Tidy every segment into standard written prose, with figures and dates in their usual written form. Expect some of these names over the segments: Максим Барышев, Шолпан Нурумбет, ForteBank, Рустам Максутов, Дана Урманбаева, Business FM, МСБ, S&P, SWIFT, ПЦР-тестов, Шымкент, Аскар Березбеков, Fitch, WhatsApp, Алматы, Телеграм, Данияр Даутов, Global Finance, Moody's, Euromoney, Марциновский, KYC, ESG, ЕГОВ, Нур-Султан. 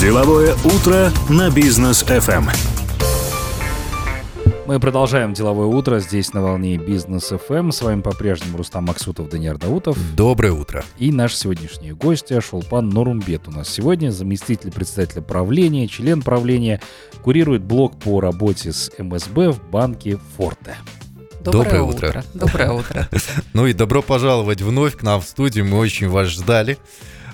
Деловое утро на Business FM. Мы продолжаем деловое утро здесь на волне Business FM. С вами по-прежнему Рустам Максутов, Данияр Даутов. Доброе утро. И наш сегодняшний гость Шолпан Нурумбет. У нас сегодня заместитель председателя правления, член правления, курирует блок по работе с МСБ в банке «Форте». Доброе утро. Доброе утро. Ну и добро пожаловать вновь к нам в студию. Мы очень вас ждали,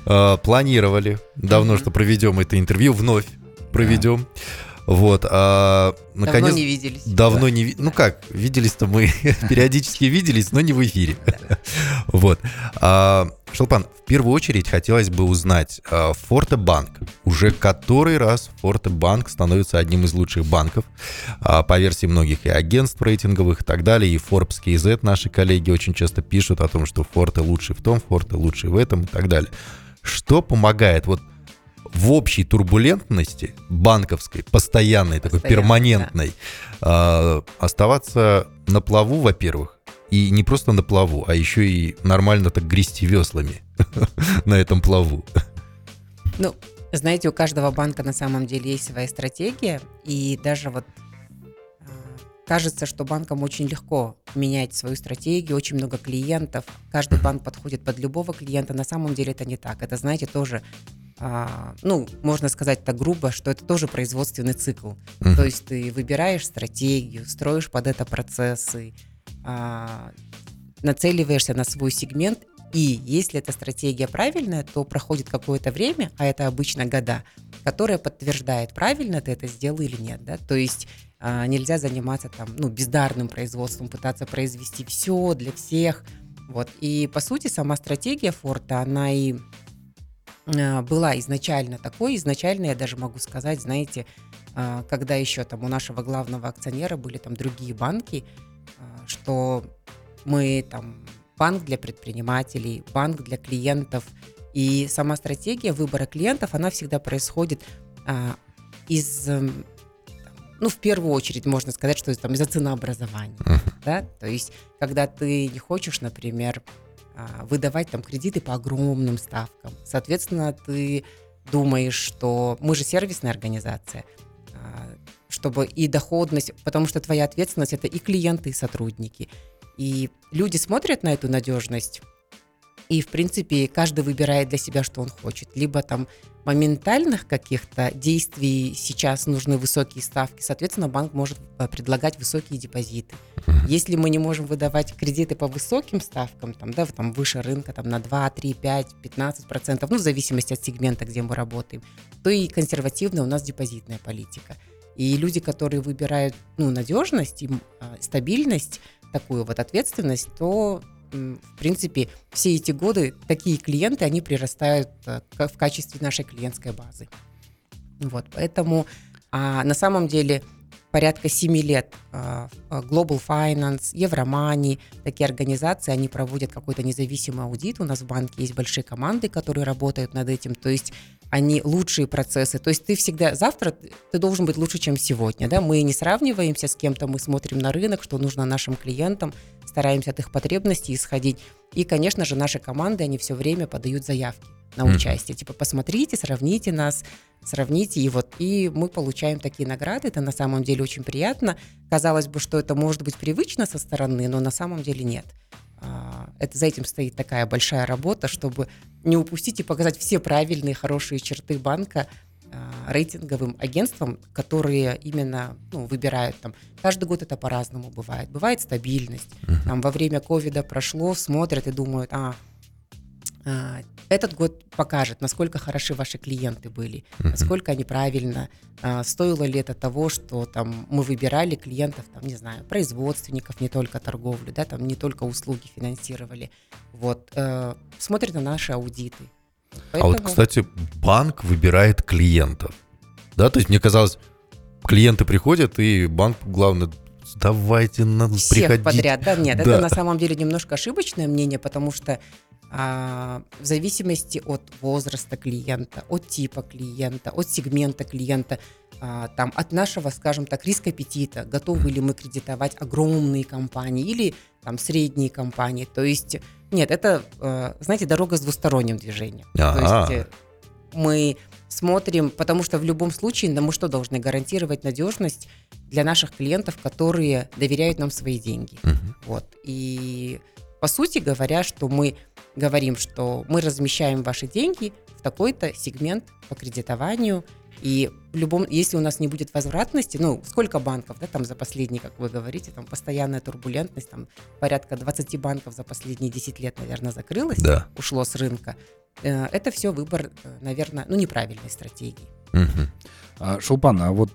планировали давно, что проведем это интервью, вновь проведем. Вот, наконец, давно не виделись. Ну как, виделись-то мы периодически виделись, но не в эфире. Вот. Шолпан, в первую очередь хотелось бы узнать, ForteBank, уже который раз ForteBank становится одним из лучших банков, по версии многих и агентств рейтинговых и так далее, и Forbes KZ наши коллеги очень часто пишут о том, что Форте лучший в том, Форте лучший в этом и так далее. Что помогает вот в общей турбулентности банковской, постоянной, такой перманентной, оставаться на плаву, во-первых, и не просто на плаву, а еще и нормально так грести веслами на этом плаву? Ну, знаете, у каждого банка на самом деле есть своя стратегия, и даже вот кажется, что банкам очень легко менять свою стратегию, очень много клиентов, каждый банк подходит под любого клиента, на самом деле это не так, это, знаете, тоже... Ну, можно сказать так грубо, что это тоже производственный цикл. Uh-huh. То есть ты выбираешь стратегию, строишь под это процессы, нацеливаешься на свой сегмент, и если эта стратегия правильная, то проходит какое-то время, а это обычно года, которое подтверждает, правильно ты это сделал или нет, да? То есть нельзя заниматься там, бездарным производством, пытаться произвести все для всех. Вот. И по сути сама стратегия Форта, она и была изначально такой, я даже могу сказать, знаете, когда еще там у нашего главного акционера были там другие банки, что мы там банк для предпринимателей, банк для клиентов, и сама стратегия выбора клиентов, она всегда происходит из, в первую очередь можно сказать, что там из-за ценообразования, да, то есть когда ты не хочешь, например, выдавать там кредиты по огромным ставкам. Соответственно, ты думаешь, что мы же сервисная организация, чтобы и доходность, потому что твоя ответственность – это и клиенты, и сотрудники. И люди смотрят на эту надежность, и, в принципе, каждый выбирает для себя, что он хочет. Либо там моментальных каких-то действий сейчас нужны высокие ставки, соответственно, банк может предлагать высокие депозиты. Если мы не можем выдавать кредиты по высоким ставкам, там выше рынка, на 2, 3, 5, 15%, в зависимости от сегмента, где мы работаем, то и консервативная у нас депозитная политика. И люди, которые выбирают надежность и стабильность, такую вот ответственность, то... В принципе, все эти годы такие клиенты, они прирастают в качестве нашей клиентской базы. Вот, поэтому на самом деле порядка 7 лет Global Finance, Euromoney, такие организации, они проводят какой-то независимый аудит. У нас в банке есть большие команды, которые работают над этим, то есть они лучшие процессы. То есть ты всегда, завтра ты должен быть лучше, чем сегодня. Да? Мы не сравниваемся с кем-то, мы смотрим на рынок, что нужно нашим клиентам, стараемся от их потребностей исходить. И, конечно же, наши команды, они все время подают заявки на участие. Типа, посмотрите, сравните нас, сравните. И мы получаем такие награды. Это на самом деле очень приятно. Казалось бы, что это может быть привычно со стороны, но на самом деле нет. Это за этим стоит такая большая работа, чтобы не упустить и показать все правильные, хорошие черты банка рейтинговым агентствам, которые именно выбирают. Там. Каждый год это по-разному бывает. Бывает стабильность. Там, во время ковида прошло, смотрят и думают, этот год покажет, насколько хороши ваши клиенты были, насколько они правильно, стоило ли это того, что там мы выбирали клиентов, производственников, не только торговлю, не только услуги финансировали. Смотрят на наши аудиты. Поэтому... А вот, кстати, банк выбирает клиентов, да? То есть мне казалось, клиенты приходят, и банк, главное, давайте надо всех приходить. Всех подряд, да? Нет, да. Это на самом деле немножко ошибочное мнение, потому что в зависимости от возраста клиента, от типа клиента, от сегмента клиента, от нашего, скажем так, риска аппетита, готовы ли мы кредитовать огромные компании или средние компании. То есть, нет, это, знаете, дорога с двусторонним движением. То есть мы смотрим, потому что в любом случае мы что должны? Гарантировать надежность для наших клиентов, которые доверяют нам свои деньги. Uh-huh. Вот. И по сути говоря, что мы говорим, что мы размещаем ваши деньги в такой-то сегмент по кредитованию, и в любом, если у нас не будет возвратности, ну, сколько банков, да, там за последние, как вы говорите, там постоянная турбулентность, там порядка 20 банков за последние 10 лет, наверное, закрылось, да, ушло с рынка. Это все выбор, наверное, ну, неправильной стратегии. Угу. Шолпан, а вот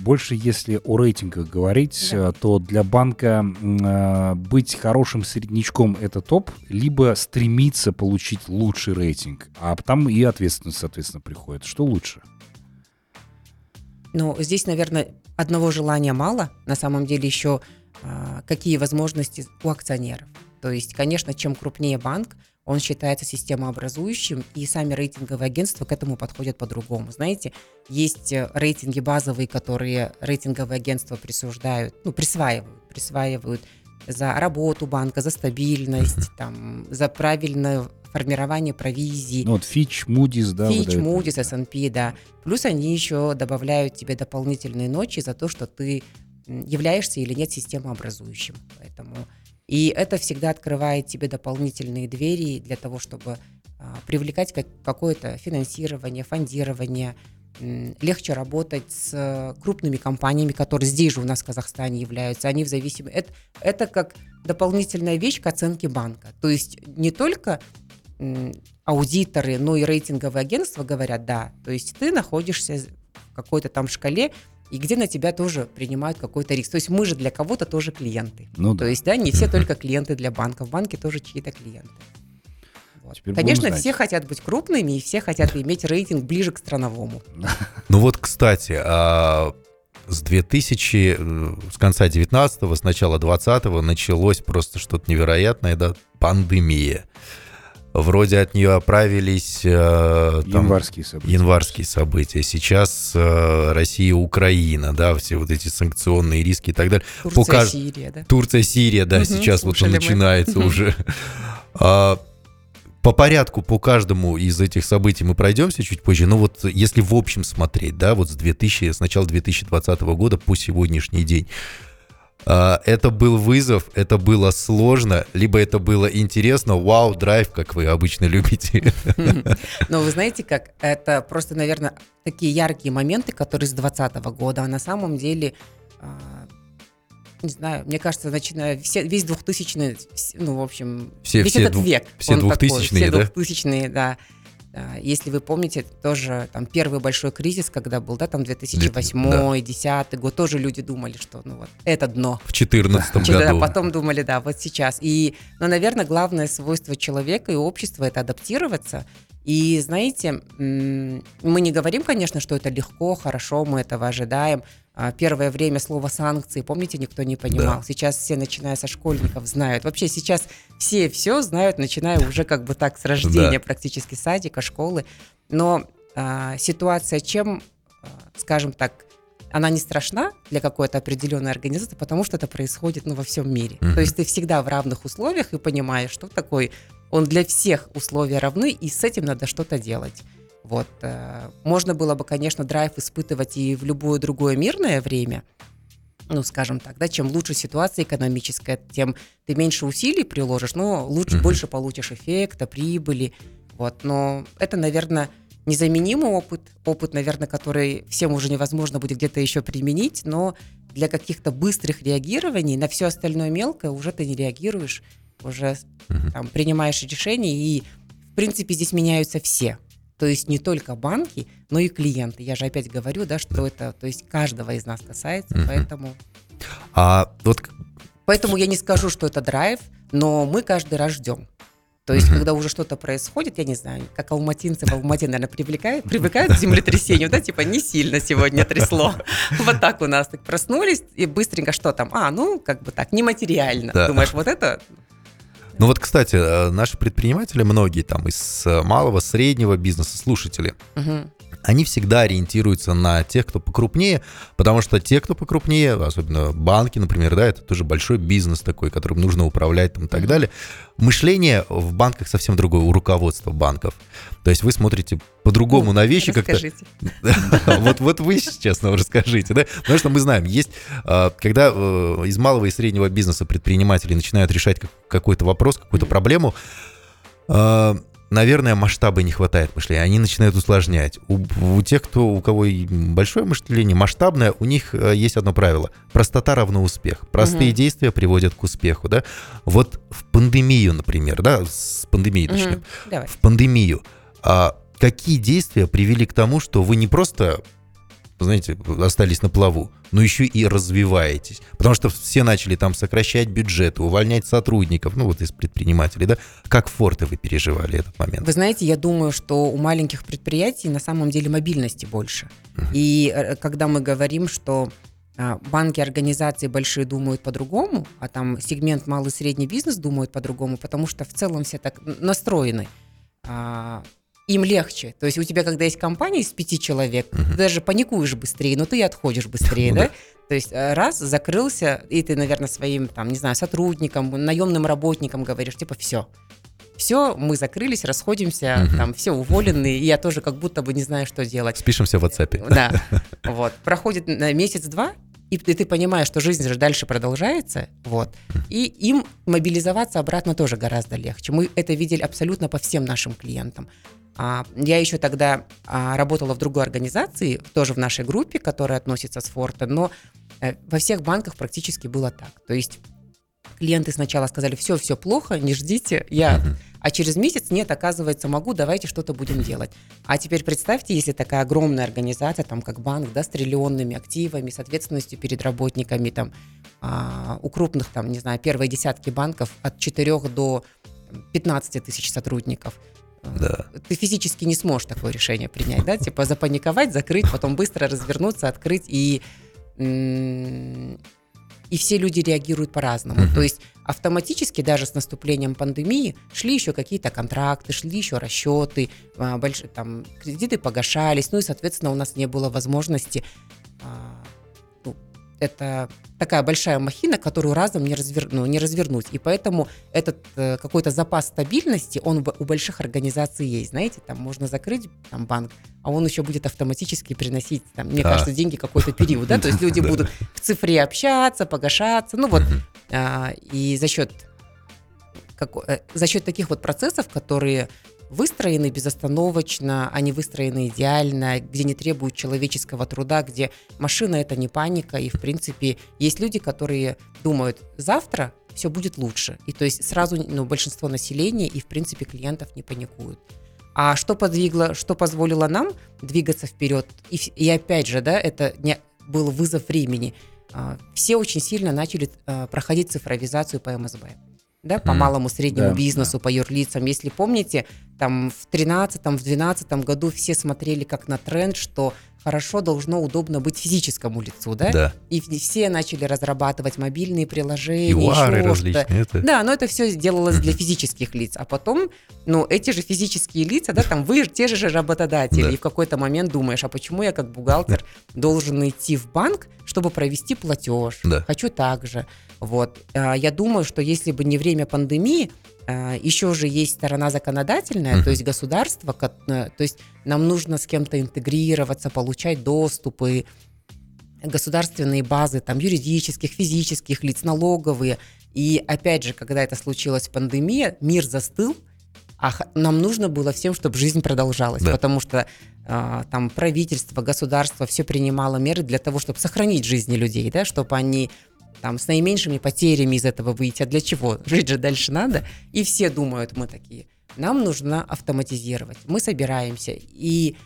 больше если о рейтингах говорить, да, то для банка быть хорошим среднячком – это топ, либо стремиться получить лучший рейтинг, а там и ответственность, соответственно, приходит. Что лучше? Ну, здесь, наверное, одного желания мало. На самом деле еще какие возможности у акционеров. То есть, конечно, чем крупнее банк, он считается системообразующим, и сами рейтинговые агентства к этому подходят по-другому. Знаете, есть рейтинги базовые, которые рейтинговые агентства присуждают, ну, присваивают за работу банка, за стабильность, там, за правильное формирование провизии. Ну, вот Fitch, Moody's, да? Fitch, Moody's, S&P, да. Плюс они еще добавляют тебе дополнительные ночи за то, что ты являешься или нет системообразующим. Поэтому... И это всегда открывает тебе дополнительные двери для того, чтобы привлекать какое-то финансирование, фондирование, легче работать с крупными компаниями, которые здесь же у нас в Казахстане являются. Они в зависимости... Это как дополнительная вещь к оценке банка. То есть не только аудиторы, но и рейтинговые агентства говорят «да». То есть ты находишься в какой-то там шкале, и где на тебя тоже принимают какой-то риск. То есть мы же для кого-то тоже клиенты. Ну, да. То есть, да, не все только клиенты для банка. В банке тоже чьи-то клиенты. Вот. Конечно, все хотят быть крупными, и все хотят иметь рейтинг ближе к страновому. Ну вот, кстати, с конца 19-го, с начала 20-го началось просто что-то невероятное, да, пандемия. Вроде от нее оправились январские события. Сейчас Россия, Украина, да, все вот эти санкционные риски и так далее. Турция, Сирия, сейчас вот он начинается уже. По порядку, по каждому из этих событий мы пройдемся чуть позже. Но вот если в общем смотреть, да, вот с начала 2020 года по сегодняшний день. Это был вызов, это было сложно, либо это было интересно, вау, драйв, как вы обычно любите. Но вы знаете как, это просто, наверное, такие яркие моменты, которые с 2020 года, а на самом деле, не знаю, мне кажется, начиная весь 2000-й, ну, в общем, весь этот век. Все 2000-е, да? Все 2000-е, да. Если вы помните, тоже там первый большой кризис, когда был, да, там 2008-2010 год, тоже люди думали, что ну вот это дно. В 2014 году. Потом думали, да, вот сейчас. Но, наверное, главное свойство человека и общества – это адаптироваться. И, знаете, мы не говорим, конечно, что это легко, хорошо, мы этого ожидаем. Первое время слово «санкции», помните, никто не понимал. Да. Сейчас все, начиная со школьников, знают. Вообще сейчас все знают, начиная уже как бы так с рождения, да, практически садика, школы. Но ситуация чем, скажем так, она не страшна для какой-то определенной организации, потому что это происходит, ну, во всем мире. Mm-hmm. То есть ты всегда в равных условиях и понимаешь, что такой, он для всех условия равны, и с этим надо что-то делать. Вот. Можно было бы, конечно, драйв испытывать и в любое другое мирное время, ну, скажем так, да, чем лучше ситуация экономическая, тем ты меньше усилий приложишь, но лучше, больше получишь эффекта, прибыли, вот, но это, наверное, незаменимый опыт, наверное, который всем уже невозможно будет где-то еще применить, но для каких-то быстрых реагирований на все остальное мелкое уже ты не реагируешь, уже там принимаешь решения, и, в принципе, здесь меняются все. То есть не только банки, но и клиенты. Я же опять говорю, да, что это, то есть каждого из нас касается, поэтому. Поэтому я не скажу, что это драйв, но мы каждый раз ждем. То есть, когда уже что-то происходит, я не знаю, как алматинцы в Алмате, наверное, привыкают к землетрясению, да, типа не сильно сегодня трясло. Вот так у нас так проснулись, и быстренько что там? Ну, как бы так, нематериально. Да. Думаешь, вот это... Ну вот, кстати, наши предприниматели, многие там из малого, среднего бизнеса, слушатели, они всегда ориентируются на тех, кто покрупнее, потому что те, кто покрупнее, особенно банки, например, да, это тоже большой бизнес такой, которым нужно управлять там, и так далее. Мышление в банках совсем другое, у руководства банков. То есть вы смотрите по-другому на вещи расскажите. Как-то. Вот вы сейчас нам расскажите, да? Потому что мы знаем, есть, когда из малого и среднего бизнеса предприниматели начинают решать какой-то вопрос, какую-то проблему, наверное, масштаба не хватает мышления, они начинают усложнять. У тех, у кого большое мышление, масштабное, у них есть одно правило. Простота равно успех. Простые действия приводят к успеху. Да? Вот в пандемию, например, да, с пандемией начнем. В пандемию. Какие действия привели к тому, что вы не просто, знаете, остались на плаву, но еще и развиваетесь? Потому что все начали там сокращать бюджеты, увольнять сотрудников, ну вот из предпринимателей, да? Как Форте вы переживали этот момент? Вы знаете, я думаю, что у маленьких предприятий на самом деле мобильности больше. И когда мы говорим, что банки, организации большие думают по-другому, а там сегмент малый и средний бизнес думают по-другому, потому что в целом все так настроены. Им легче. То есть у тебя, когда есть компания из 5 человек, ты даже паникуешь быстрее, но ты и отходишь быстрее, да? То есть раз, закрылся, и ты, наверное, своим, там, не знаю, сотрудникам, наемным работникам говоришь, типа, все, мы закрылись, расходимся, там, все уволены, и я тоже как будто бы не знаю, что делать. Спишемся в WhatsApp. Да. Вот. Проходит месяц-два, и ты понимаешь, что жизнь же дальше продолжается, вот. И им мобилизоваться обратно тоже гораздо легче. Мы это видели абсолютно по всем нашим клиентам. Я еще тогда работала в другой организации, тоже в нашей группе, которая относится с Форте, но во всех банках практически было так. То есть клиенты сначала сказали, все плохо, не ждите, а через месяц, нет, оказывается, могу, давайте что-то будем делать. А теперь представьте, если такая огромная организация, там, как банк, да, с триллионными активами, с ответственностью перед работниками, там, у крупных, там, не знаю, первые десятки банков от 4 до 15 тысяч сотрудников. Да. Ты физически не сможешь такое решение принять, да? Типа запаниковать, закрыть, потом быстро развернуться, открыть, и все люди реагируют по-разному. То есть автоматически даже с наступлением пандемии шли еще какие-то контракты, шли еще расчеты, большие, там, кредиты погашались, ну и, соответственно, у нас не было возможности. Это такая большая махина, которую разом не развернуть. И поэтому этот какой-то запас стабильности, он у больших организаций есть. Знаете, там можно закрыть там, банк, а он еще будет автоматически приносить, там, мне кажется, деньги какой-то период. Да? То есть люди будут в цифре общаться, погашаться. Ну вот, и за счет таких вот процессов, которые выстроены безостановочно, они выстроены идеально, где не требуют человеческого труда, где машина — это не паника, и, в принципе, есть люди, которые думают, завтра все будет лучше. И то есть сразу большинство населения и, в принципе, клиентов не паникуют. А что позволило нам двигаться вперед? И опять же, да, это был вызов времени. Все очень сильно начали проходить цифровизацию по МСБ. Да, по малому, среднему бизнесу, по юрлицам. Если помните, там в 2013-2012 году все смотрели как на тренд, что хорошо должно удобно быть физическому лицу, да? Да. И все начали разрабатывать мобильные приложения, юары различные. Да, но это все делалось для физических лиц. А потом, эти же физические лица, да, там вы те же работодатели. Да. И в какой-то момент думаешь, а почему я как бухгалтер должен идти в банк, чтобы провести платеж? Да. Хочу так же. Вот. Я думаю, что если бы не время пандемии, еще же есть сторона законодательная, то есть государство, то есть нам нужно с кем-то интегрироваться, получать доступы, государственные базы там, юридических, физических лиц, налоговые. И опять же, когда это случилась пандемия, мир застыл, а нам нужно было всем, чтобы жизнь продолжалась, потому что там правительство, государство все принимало меры для того, чтобы сохранить жизни людей, да, чтобы они там, с наименьшими потерями из этого выйти. А для чего? Жить же дальше надо. И все думают, мы такие. Нам нужно автоматизировать. Мы собираемся. И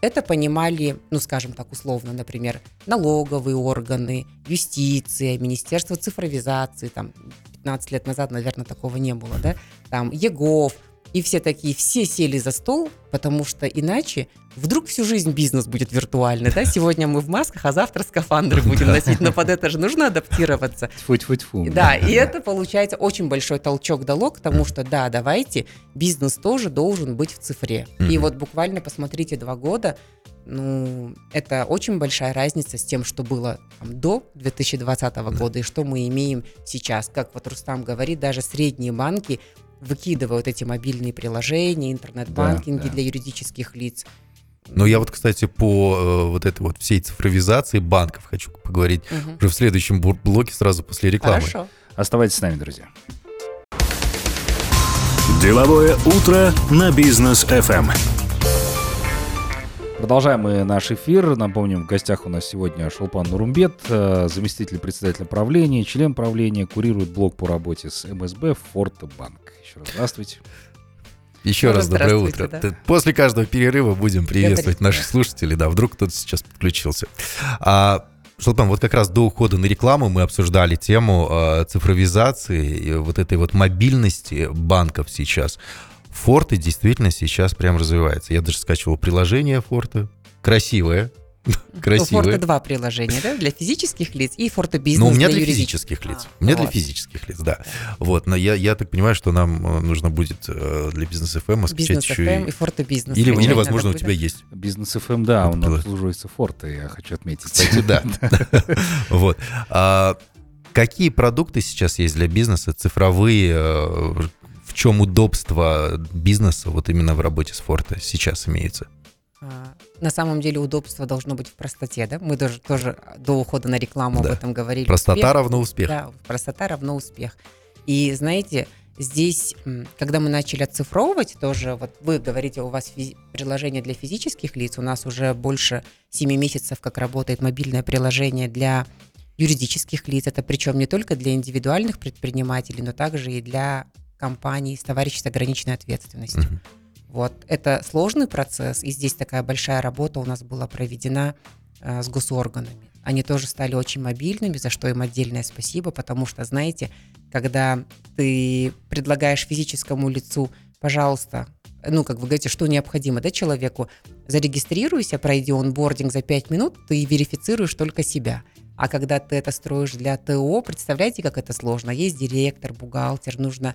это понимали, скажем так, условно, например, налоговые органы, юстиция, Министерство цифровизации. Там 15 лет назад, наверное, такого не было, да? Там ЕГОВ. И все такие, все сели за стол, потому что иначе вдруг всю жизнь бизнес будет виртуальный, да? Сегодня мы в масках, а завтра скафандры будем носить, но под это же нужно адаптироваться. Тьфу-тьфу-тьфу. Да, и это, получается, очень большой толчок дало к тому, что да, давайте, бизнес тоже должен быть в цифре. И вот буквально, посмотрите, 2 года Ну, это очень большая разница с тем, что было там, до 2020 года, и что мы имеем сейчас. Как вот Рустам говорит, даже средние банки выкидывают эти мобильные приложения, интернет-банкинги для юридических лиц. Но я вот, кстати, по вот этой вот всей цифровизации банков хочу поговорить уже в следующем блоке, сразу после рекламы. Хорошо. Оставайтесь с нами, друзья. Деловое утро на Business FM. Продолжаем мы наш эфир. Напомним, в гостях у нас сегодня Шолпан Нурумбет, заместитель председателя правления, член правления, курирует блок по работе с МСБ «ForteBank». Еще раз здравствуйте. Еще раз доброе утро. Да. После каждого перерыва будем приветствовать наших слушателей. Да, вдруг кто-то сейчас подключился. Шолпан, вот как раз до ухода на рекламу мы обсуждали тему цифровизации, вот этой вот мобильности банков сейчас. Форте действительно сейчас прям развивается. Я даже скачивал приложение Форте. Красивое. Форте два приложения, да, для физических лиц и Форте бизнес. Ну, у меня для физических лиц. У меня для физических лиц, да. Вот, но я так понимаю, что нам нужно будет для бизнес FM скачать еще и Форте бизнес. Или, возможно, у тебя есть бизнес FM, да, он обслуживается Форте, я хочу отметить. Кстати, да. Вот. Какие продукты сейчас есть для бизнеса цифровые? В чем удобство бизнеса вот именно в работе с Форте сейчас имеется? На самом деле удобство должно быть в простоте, да? Мы тоже до ухода на рекламу об этом говорили. Простота равно успех. Да, простота равно успех. И знаете, здесь, когда мы начали оцифровывать тоже, вот вы говорите, у вас приложение для физических лиц, у нас уже больше 7 месяцев, как работает мобильное приложение для юридических лиц. Это причем не только для индивидуальных предпринимателей, но также и для компаний с товариществом ограниченной ответственностью. Mm-hmm. Вот. Это сложный процесс, и здесь такая большая работа у нас была проведена с госорганами. Они тоже стали очень мобильными, за что им отдельное спасибо, потому что, знаете, когда ты предлагаешь физическому лицу, пожалуйста, ну, как вы говорите, что необходимо, да, человеку, зарегистрируйся, пройди онбординг за 5 минут, ты верифицируешь только себя. А когда ты это строишь для ТО, представляете, как это сложно? Есть директор, бухгалтер, нужно...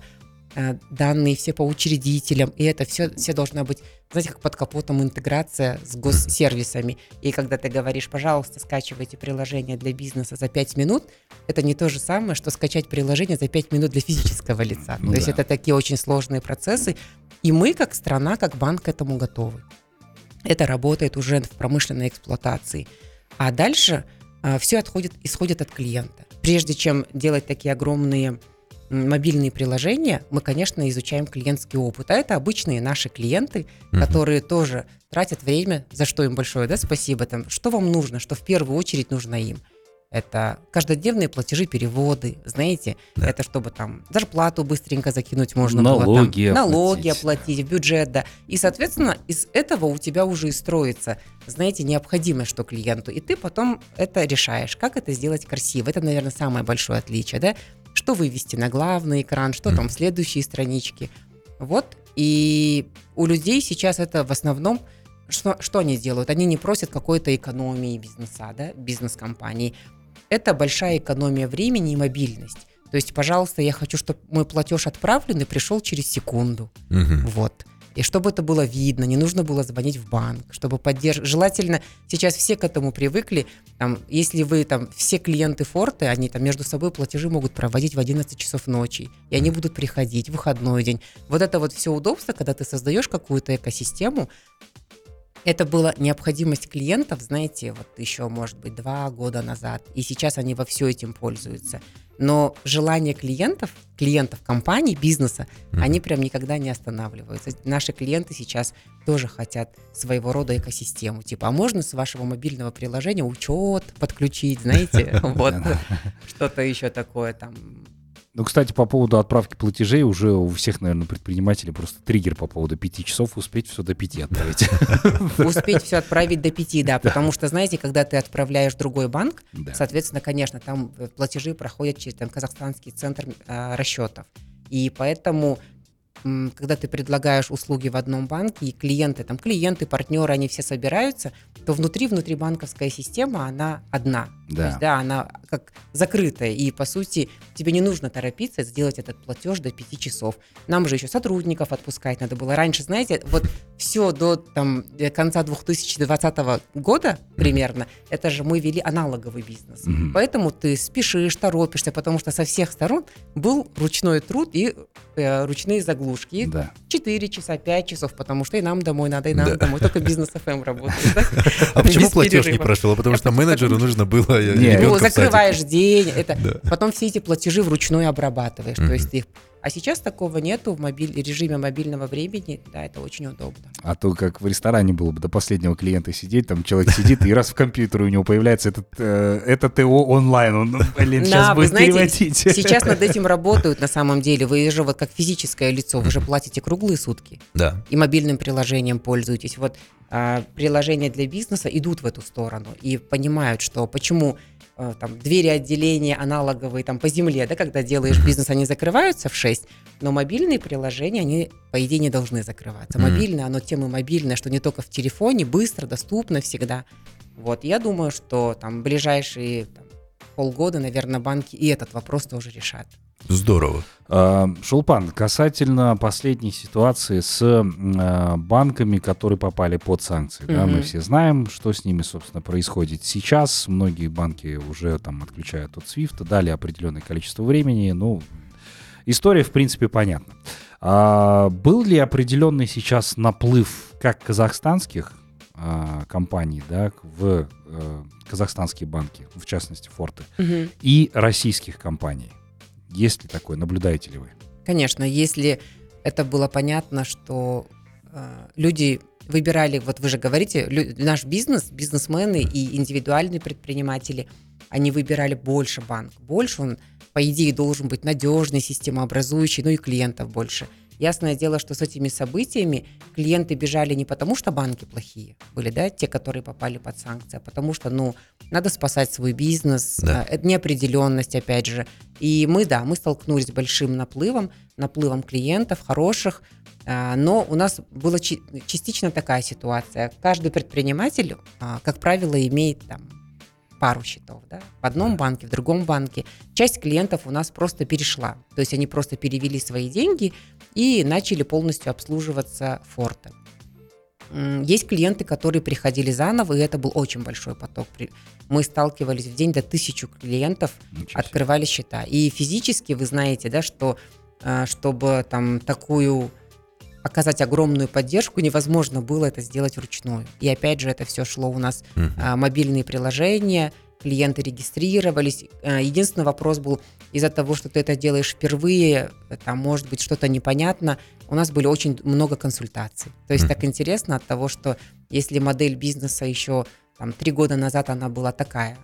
данные все по учредителям, и это все должно быть, знаете, как под капотом интеграция с госсервисами. И когда ты говоришь, пожалуйста, скачивайте приложение для бизнеса за 5 минут, это не то же самое, что скачать приложение за 5 минут для физического лица. Ну, то есть это такие очень сложные процессы, и мы, как страна, как банк, к этому готовы. Это работает уже в промышленной эксплуатации. А дальше все исходит от клиента. Прежде чем делать такие огромные мобильные приложения, мы, конечно, изучаем клиентский опыт. А это обычные наши клиенты, которые тоже тратят время, за что им большое, да, спасибо. Там, что вам нужно, что в первую очередь нужно им? Это каждодневные платежи, переводы, знаете, это чтобы там зарплату быстренько закинуть можно налоги оплатить, бюджет, да. И, соответственно, из этого у тебя уже и строится, знаете, необходимое, что клиенту. И ты потом это решаешь, как это сделать красиво. Это, наверное, самое большое отличие, да. Что вывести на главный экран, что там в следующие странички. Вот, и у людей сейчас это в основном, что они делают? Они не просят какой-то экономии бизнеса, да, бизнес-компании. Это большая экономия времени и мобильность. То есть, пожалуйста, я хочу, чтобы мой платеж отправлен и пришел через секунду. Вот. И чтобы это было видно, не нужно было звонить в банк, чтобы поддерживать. Желательно, сейчас все к этому привыкли. Там, если вы там все клиенты Форте, они там между собой платежи могут проводить в 11 часов ночи, и они будут приходить в выходной день. Вот это вот все удобство, когда ты создаешь какую-то экосистему, это была необходимость клиентов, знаете, вот еще, может быть, 2 года назад, и сейчас они во все этим пользуются. Но желание клиентов компаний, бизнеса, они прям никогда не останавливаются. Наши клиенты сейчас тоже хотят своего рода экосистему. Типа, а можно с вашего мобильного приложения учет подключить, знаете, вот что-то еще такое там. Ну, кстати, по поводу отправки платежей уже у всех, наверное, предпринимателей просто триггер по поводу 5 часов успеть все до 5 отправить. Успеть все отправить до 5, да, потому что, знаете, когда ты отправляешь другой банк, соответственно, конечно, там платежи проходят через казахстанский центр расчетов, и поэтому когда ты предлагаешь услуги в одном банке, и клиенты, партнеры, они все собираются, то внутрибанковская система, она одна. Да. То есть, да, она как закрытая, и, по сути, тебе не нужно торопиться сделать этот платеж до 5 часов. Нам же еще сотрудников отпускать надо было. Раньше, знаете, вот все до конца 2020 года примерно, это же мы вели аналоговый бизнес. Mm-hmm. Поэтому ты спешишь, торопишься, потому что со всех сторон был ручной труд и ручные заглушки. Да. 4 часа, 5 часов, потому что и нам домой надо, и нам домой. Только Business FM работает. Да? А почему платеж не прошел? Потому что менеджеру нужно было... закрываешь день, это, да. Потом все эти платежи вручную обрабатываешь. Mm-hmm. То есть их... А сейчас такого нету в режиме мобильного времени, да, это очень удобно. А то как в ресторане было бы до последнего клиента сидеть, там человек сидит, и раз в компьютере у него появляется этот ТО онлайн, он, сейчас будет переводить. Сейчас над этим работают на самом деле. Вы же вот как физическое лицо, вы же платите круглые сутки. Да. И мобильным приложением пользуетесь. Вот приложения для бизнеса идут в эту сторону и понимают, что почему... Там, двери отделения аналоговые там, по земле, да, когда делаешь бизнес, они закрываются в 6, но мобильные приложения, они, по идее, не должны закрываться. Мобильное, оно тем и мобильное, что не только в телефоне, быстро, доступно всегда. Вот, я думаю, что там ближайшие полгода, наверное, банки и этот вопрос тоже решат. Здорово. Шолпан, касательно последней ситуации с банками, которые попали под санкции. Да, мы все знаем, что с ними, собственно, происходит сейчас. Многие банки уже там отключают от SWIFT, дали определенное количество времени. Ну, история, в принципе, понятна. Был ли определенный сейчас наплыв как казахстанских компаний, да, в казахстанские банки, в частности, Форте, и российских компаний? Есть ли такое? Наблюдаете ли вы? Конечно, если это было понятно, что люди выбирали, вот вы же говорите, наш бизнес, бизнесмены и индивидуальные предприниматели, они выбирали больше банк. Больше он, по идее, должен быть надежный, системообразующий, ну и клиентов больше. Ясное дело, что с этими событиями клиенты бежали не потому, что банки плохие были, да, те, которые попали под санкции, а потому что, ну, надо спасать свой бизнес, да. Неопределенность, опять же. И мы столкнулись с большим наплывом клиентов, хороших, но у нас была частично такая ситуация. Каждый предприниматель, как правило, имеет там пару счетов, да, в одном банке, в другом банке. Часть клиентов у нас просто перешла, то есть они просто перевели свои деньги и начали полностью обслуживаться Форте. Есть клиенты, которые приходили заново, и это был очень большой поток. Мы сталкивались в день до 1000 клиентов, открывали счета. И физически вы знаете, да, что чтобы там такую оказать огромную поддержку, невозможно было это сделать вручную. И опять же, это все шло у нас мобильные приложения, клиенты регистрировались. Единственный вопрос был, из-за того, что ты это делаешь впервые, там может быть что-то непонятно, у нас были очень много консультаций. То есть так интересно от того, что если модель бизнеса еще 3 года назад она была такая,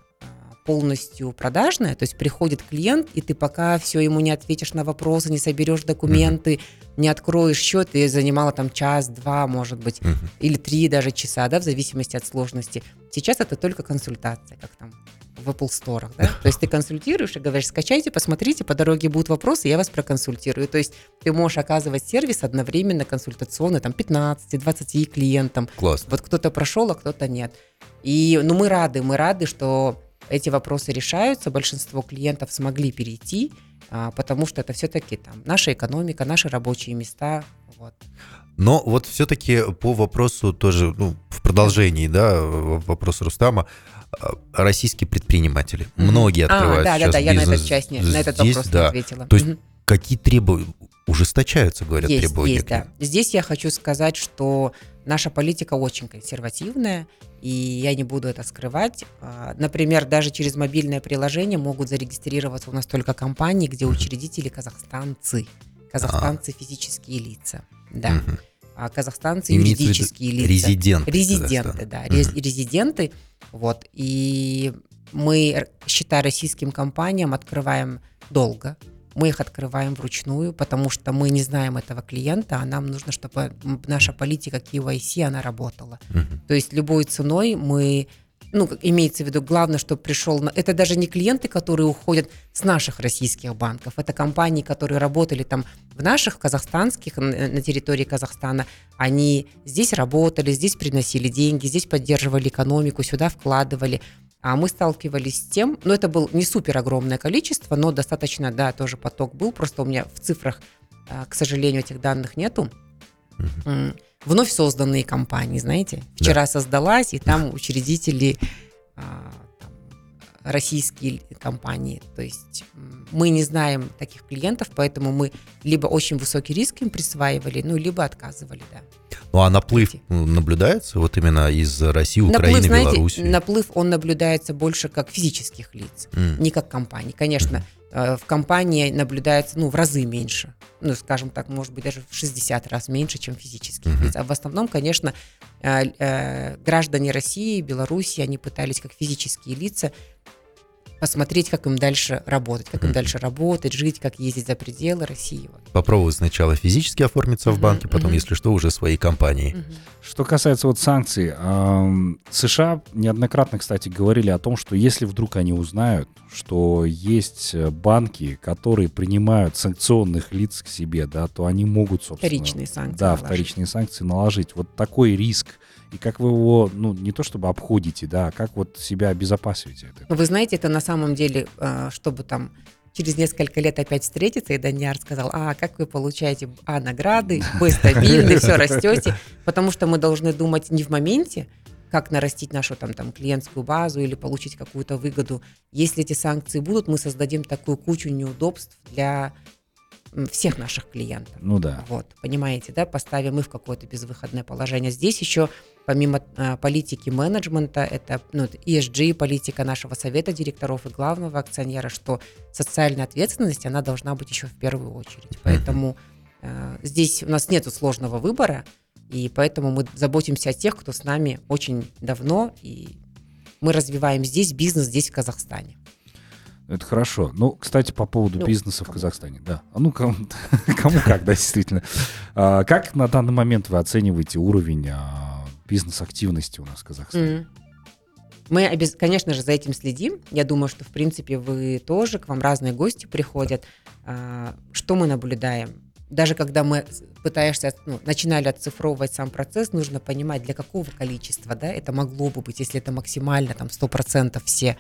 полностью продажная, то есть приходит клиент, и ты пока все ему не ответишь на вопросы, не соберешь документы, не откроешь счет, и занимала там 1-2 часа, может быть, или 3 даже часа, да, в зависимости от сложности. Сейчас это только консультация, как там в Apple Store, да? То есть ты консультируешь и говоришь, скачайте, посмотрите, по дороге будут вопросы, я вас проконсультирую. То есть ты можешь оказывать сервис одновременно консультационный, там, 15-20 клиентам. Классно. Вот кто-то прошел, а кто-то нет. И, ну, мы рады, что эти вопросы решаются, большинство клиентов смогли перейти, потому что это все-таки там наша экономика, наши рабочие места. Вот. Но вот все-таки по вопросу тоже, ну, в продолжении, да, вопрос Рустама, российские предприниматели, многие открывают сейчас бизнес. Я на этот вопрос не ответила. То есть какие требования, ужесточаются, говорят, требования? Есть, да. Здесь я хочу сказать, что наша политика очень консервативная, и я не буду это скрывать. Например, даже через мобильное приложение могут зарегистрироваться у нас только компании, где учредители казахстанцы физические лица, да, а казахстанцы юридические лица. Резиденты, да, резиденты, вот. И мы, считай, российским компаниям открываем долго. Мы их открываем вручную, потому что мы не знаем этого клиента, а нам нужно, чтобы наша политика KYC, она работала. То есть любой ценой мы... ну, имеется в виду, главное, чтобы пришел... Это даже не клиенты, которые уходят с наших российских банков. Это компании, которые работали там в наших, казахстанских, на территории Казахстана. Они здесь работали, здесь приносили деньги, здесь поддерживали экономику, сюда вкладывали. А мы сталкивались с тем... Ну, это было не супер огромное количество, но достаточно, да, тоже поток был. Просто у меня в цифрах, к сожалению, этих данных нету. Mm-hmm. Вновь созданные компании, знаете. Вчера создалась, и там учредители российские компании. То есть мы не знаем таких клиентов, поэтому мы либо очень высокий риск им присваивали, ну, либо отказывали, да. Ну, а наплыв наблюдается вот именно из России, Украины, Белоруссии? Наплыв, он наблюдается больше как физических лиц, не как компаний. Конечно, в компании наблюдается, ну, в разы меньше. Ну, скажем так, может быть, даже в 60 раз меньше, чем физических лиц. А в основном, конечно, граждане России, Белоруссии, они пытались как физические лица посмотреть, как им дальше работать, как им дальше работать, жить, как ездить за пределы России. Попробовать сначала физически оформиться в банке, потом, если что, уже своей компанией. Что касается вот санкций, США неоднократно, кстати, говорили о том, что если вдруг они узнают, что есть банки, которые принимают санкционных лиц к себе, да, то они могут, собственно... Вторичные санкции. Да, вторичные санкции наложить. Вот такой риск. И как вы его, ну, не то чтобы обходите, да, а как вот себя обезопасиваете? Вы знаете, это на самом деле, чтобы там через несколько лет опять встретиться, и Данияр сказал, как вы получаете, награды, вы стабильны, все растете, потому что мы должны думать не в моменте, как нарастить нашу там клиентскую базу или получить какую-то выгоду. Если эти санкции будут, мы создадим такую кучу неудобств для всех наших клиентов. Ну да. Вот, понимаете, да, поставим мы в какое-то безвыходное положение. Здесь еще помимо политики менеджмента, это, ну, ESG, политика нашего совета директоров и главного акционера, что социальная ответственность, она должна быть еще в первую очередь. Поэтому здесь у нас нет сложного выбора, и поэтому мы заботимся о тех, кто с нами очень давно, и мы развиваем здесь бизнес, здесь в Казахстане. Это хорошо. Ну, кстати, по поводу бизнеса в Казахстане. Да. Кому как, да, действительно. Как на данный момент вы оцениваете уровень бизнес-активности у нас в Казахстане? Мы, конечно же, за этим следим. Я думаю, что, в принципе, вы тоже, к вам разные гости приходят. Что мы наблюдаем? Даже когда мы начинали отцифровывать сам процесс, нужно понимать, для какого количества, да, это могло бы быть, если это максимально, 100% все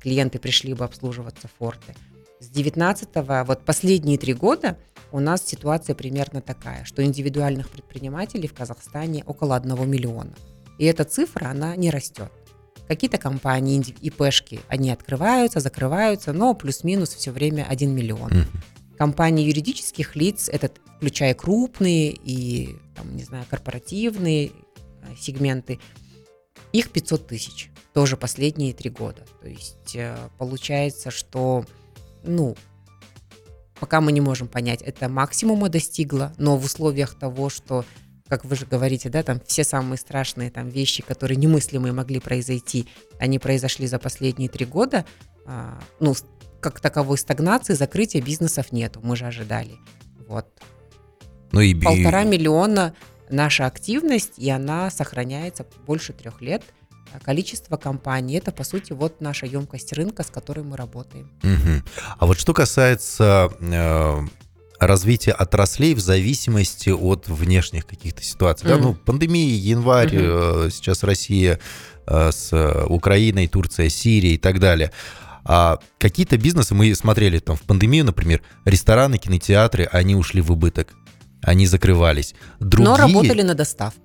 клиенты пришли бы обслуживаться Форте. С 19-го, вот последние 3 года, у нас ситуация примерно такая, что индивидуальных предпринимателей в Казахстане около 1 миллиона. И эта цифра, она не растет. Какие-то компании, ИПшки, они открываются, закрываются, но плюс-минус все время 1 миллион. Компании юридических лиц, это включая крупные и, корпоративные сегменты, их 500 тысяч. Тоже последние 3 года. То есть получается, что, пока мы не можем понять, это максимума достигло, но в условиях того, что, как вы же говорите, да, там все самые страшные вещи, которые немыслимые могли произойти, они произошли за последние 3 года, как таковой стагнации, закрытия бизнесов нету, мы же ожидали. Вот. 1,5 миллиона наша активность, и она сохраняется больше 3 лет. Количество компаний. Это, по сути, вот наша емкость рынка, с которой мы работаем. А вот что касается развития отраслей в зависимости от внешних каких-то ситуаций. Да? Пандемия, январь, сейчас Россия с Украиной, Турция, Сирия и так далее. А какие-то бизнесы, мы смотрели в пандемию, например, рестораны, кинотеатры, они ушли в убыток, они закрывались. Другие... Но работали на доставку.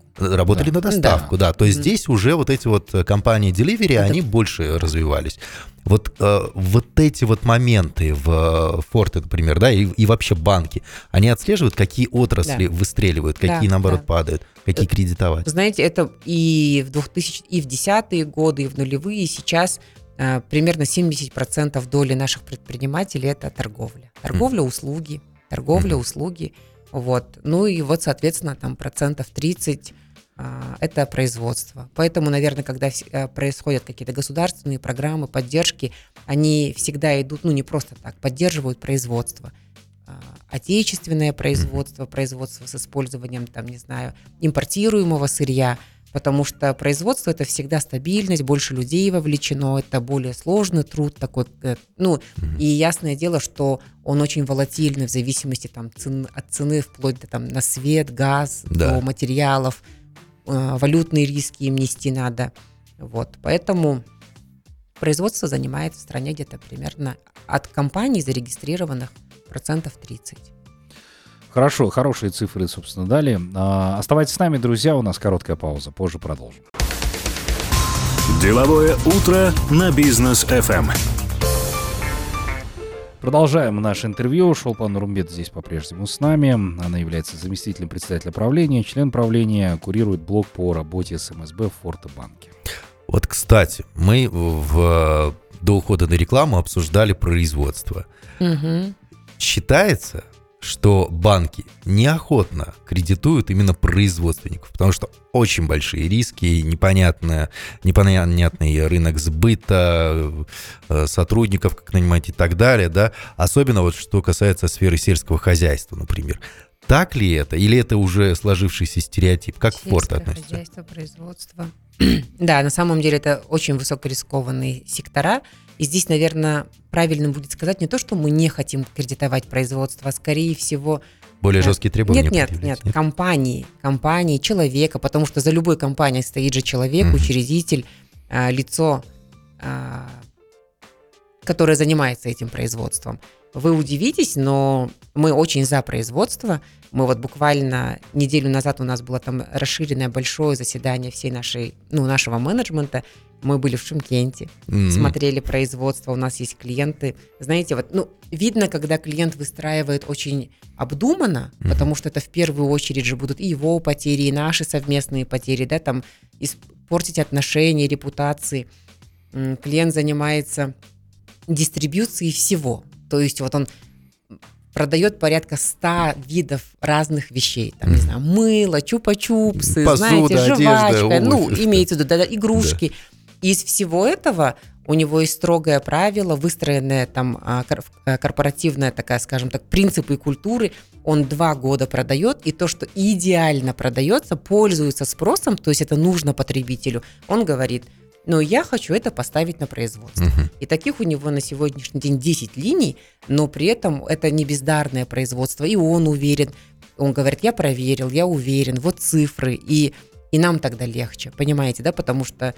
Да. То есть здесь уже эти компании delivery, они больше развивались. Эти моменты в Форте, например, да, и вообще банки, они отслеживают, какие отрасли выстреливают, какие, наоборот, падают, какие кредитовать. Знаете, это и в 2000, и в 2010-е годы, и в нулевые, и сейчас примерно 70% доли наших предпринимателей – это торговля. Торговля, услуги. Вот. Соответственно, процентов 30 это производство. Поэтому, наверное, когда происходят какие-то государственные программы, поддержки, они всегда идут, не просто так, поддерживают производство. Отечественное производство, производство с использованием, импортируемого сырья. Потому что производство – это всегда стабильность, больше людей вовлечено, это более сложный труд такой. И ясное дело, что он очень волатильный в зависимости от цены, вплоть до на свет, газ, до материалов. Валютные риски им нести надо. Вот. Поэтому производство занимает в стране где-то примерно от компаний зарегистрированных 30%. Хорошо, хорошие цифры, собственно, дали. Оставайтесь с нами, друзья, у нас короткая пауза, позже продолжим. Деловое утро на Business FM. Продолжаем наше интервью. Шолпан Нурумбет здесь по-прежнему с нами. Она является заместителем председателя правления, член правления, курирует блог по работе с МСБ в ForteBank. Вот, кстати, мы до ухода на рекламу обсуждали производство. Угу. Считается, что банки неохотно кредитуют именно производственников, потому что очень большие риски, непонятный рынок сбыта, сотрудников, как нанимать и так далее, да, особенно вот что касается сферы сельского хозяйства, например. Так ли это? Или это уже сложившийся стереотип? Как Форте относится? Сельское хозяйство, производство. Да, на самом деле это очень высокорискованные сектора. И здесь, наверное, правильно будет сказать не то, что мы не хотим кредитовать производство, а скорее всего... Более жесткие требования. Нет. Компании, человека, потому что за любой компанией стоит же человек, учредитель, лицо, которое занимается этим производством. Вы удивитесь, но мы очень за производство. Мы вот буквально неделю назад у нас было там расширенное большое заседание всей нашего менеджмента. Мы были в Шымкенте, смотрели производство, у нас есть клиенты. Знаете, видно, когда клиент выстраивает очень обдуманно, потому что это в первую очередь же будут и его потери, и наши совместные потери, да, там испортить отношения, репутации. Клиент занимается дистрибьюцией всего. То есть вот он продает порядка 100 видов разных вещей. Там, не знаю, мыло, чупа-чупсы, посуда, знаете, жвачка, одежда, обувь, имеется в виду, игрушки. Да. Из всего этого у него есть строгое правило, выстроенное там корпоративное, такая, скажем так, принципы и культуры. Он 2 года продает, и то, что идеально продается, пользуется спросом, то есть это нужно потребителю. Он говорит: но я хочу это поставить на производство. И таких у него на сегодняшний день 10 линий, но при этом это не бездарное производство. И он уверен, он говорит: я проверил, я уверен, вот цифры. И нам тогда легче, понимаете, да, потому что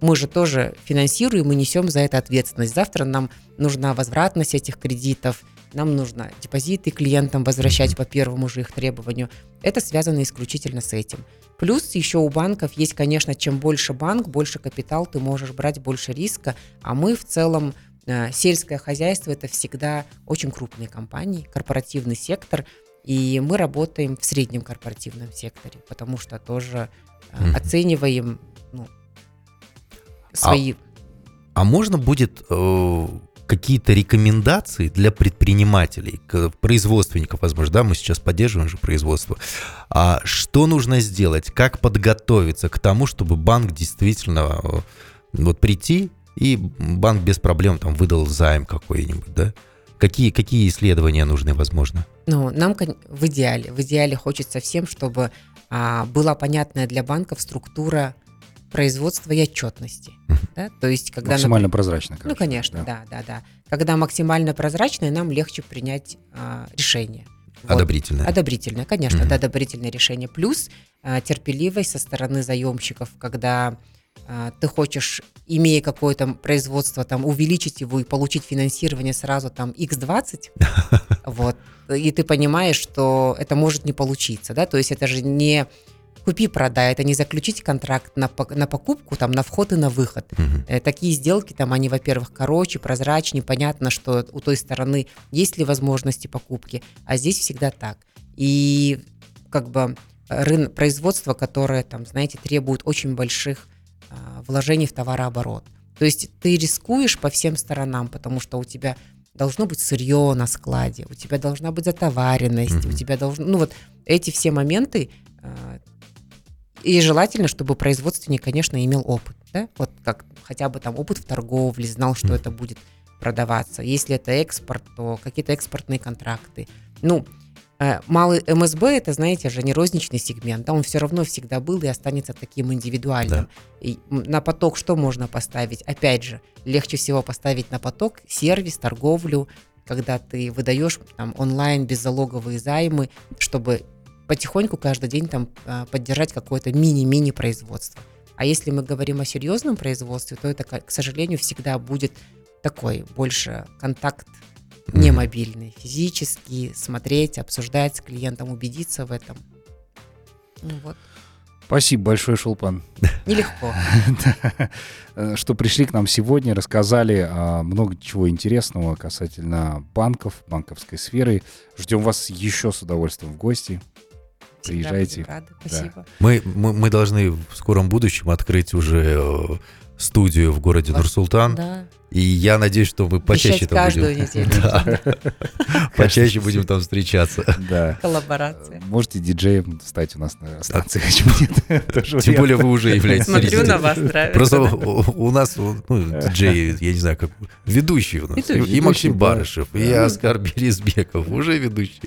мы же тоже финансируем и несем за это ответственность. Завтра нам нужна возвратность этих кредитов, нам нужно депозиты клиентам возвращать по первому же их требованию. Это связано исключительно с этим. Плюс еще у банков есть, конечно, чем больше банк, больше капитал, ты можешь брать больше риска. А мы в целом, сельское хозяйство – это всегда очень крупные компании, корпоративный сектор. И мы работаем в среднем корпоративном секторе, потому что тоже оцениваем свои… А можно будет… какие-то рекомендации для предпринимателей, производственников, возможно, да, мы сейчас поддерживаем же производство. А что нужно сделать, как подготовиться к тому, чтобы банк действительно прийти, и банк без проблем там выдал займ какой-нибудь, да? Какие исследования нужны, возможно? Нам в идеале хочется всем, чтобы была понятная для банков структура производства и отчетности. Да? То есть, когда максимально прозрачно. Конечно. Когда максимально прозрачно, нам легче принять решение. Одобрительное. Одобрительное, конечно, да, одобрительное решение. Плюс терпеливость со стороны заемщиков, когда ты хочешь, имея какое-то производство, там, увеличить его и получить финансирование сразу там x20, и ты понимаешь, что это может не получиться. Да? То есть это же не... купи-продай, это не заключить контракт на покупку, там, на вход и на выход. Такие сделки, там, они, во-первых, короче, прозрачнее, понятно, что у той стороны есть ли возможности покупки, а здесь всегда так. И производство, которое, там, знаете, требует очень больших вложений в товарооборот. То есть ты рискуешь по всем сторонам, потому что у тебя должно быть сырье на складе, у тебя должна быть затоваренность, у тебя должно... эти все моменты. И желательно, чтобы производственник, конечно, имел опыт, да? Хотя бы там опыт в торговле, знал, что это будет продаваться. Если это экспорт, то какие-то экспортные контракты. малый МСБ, это, знаете же, не розничный сегмент, да, он все равно всегда был и останется таким индивидуальным. Да. И на поток что можно поставить? Опять же, легче всего поставить на поток сервис, торговлю, когда ты выдаешь там, онлайн беззалоговые займы, чтобы потихоньку каждый день там, поддержать какое-то мини-мини производство. А если мы говорим о серьезном производстве, то это, к сожалению, всегда будет такой больше контакт, не мобильный, физически смотреть, обсуждать с клиентом, убедиться в этом. Ну, вот. Спасибо большое, Шолпан. Нелегко. Что пришли к нам сегодня, рассказали много чего интересного касательно банков, банковской сферы. Ждем вас еще с удовольствием в гости. Приезжайте. Спасибо. Мы должны в скором будущем открыть уже студию в городе Нур-Султан. Да. И я надеюсь, что мы почаще там будем. Почаще будем там встречаться. Коллаборация. Можете диджеем стать у нас на станции. Тем более вы уже являетесь. Смотрю на вас, нравится. Просто у нас диджей, я не знаю, как ведущий у нас. И Максим Барышев, и Аскар Березбеков, уже ведущий.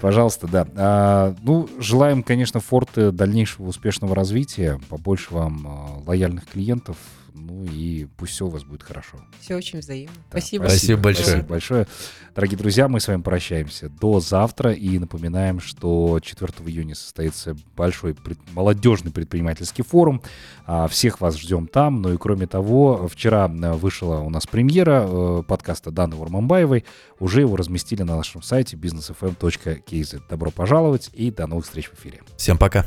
Пожалуйста, да. Желаем, конечно, Форте дальнейшего успешного развития, побольше вам лояльных клиентов. И пусть все у вас будет хорошо. Все очень взаимно. Да, спасибо большое. Дорогие друзья, мы с вами прощаемся до завтра. И напоминаем, что 4 июня состоится большой молодежный предпринимательский форум. Всех вас ждем там. Ну и кроме того, вчера вышла у нас премьера подкаста Даны Урманбаевой. Уже его разместили на нашем сайте businessfm.kz. Добро пожаловать и до новых встреч в эфире. Всем пока.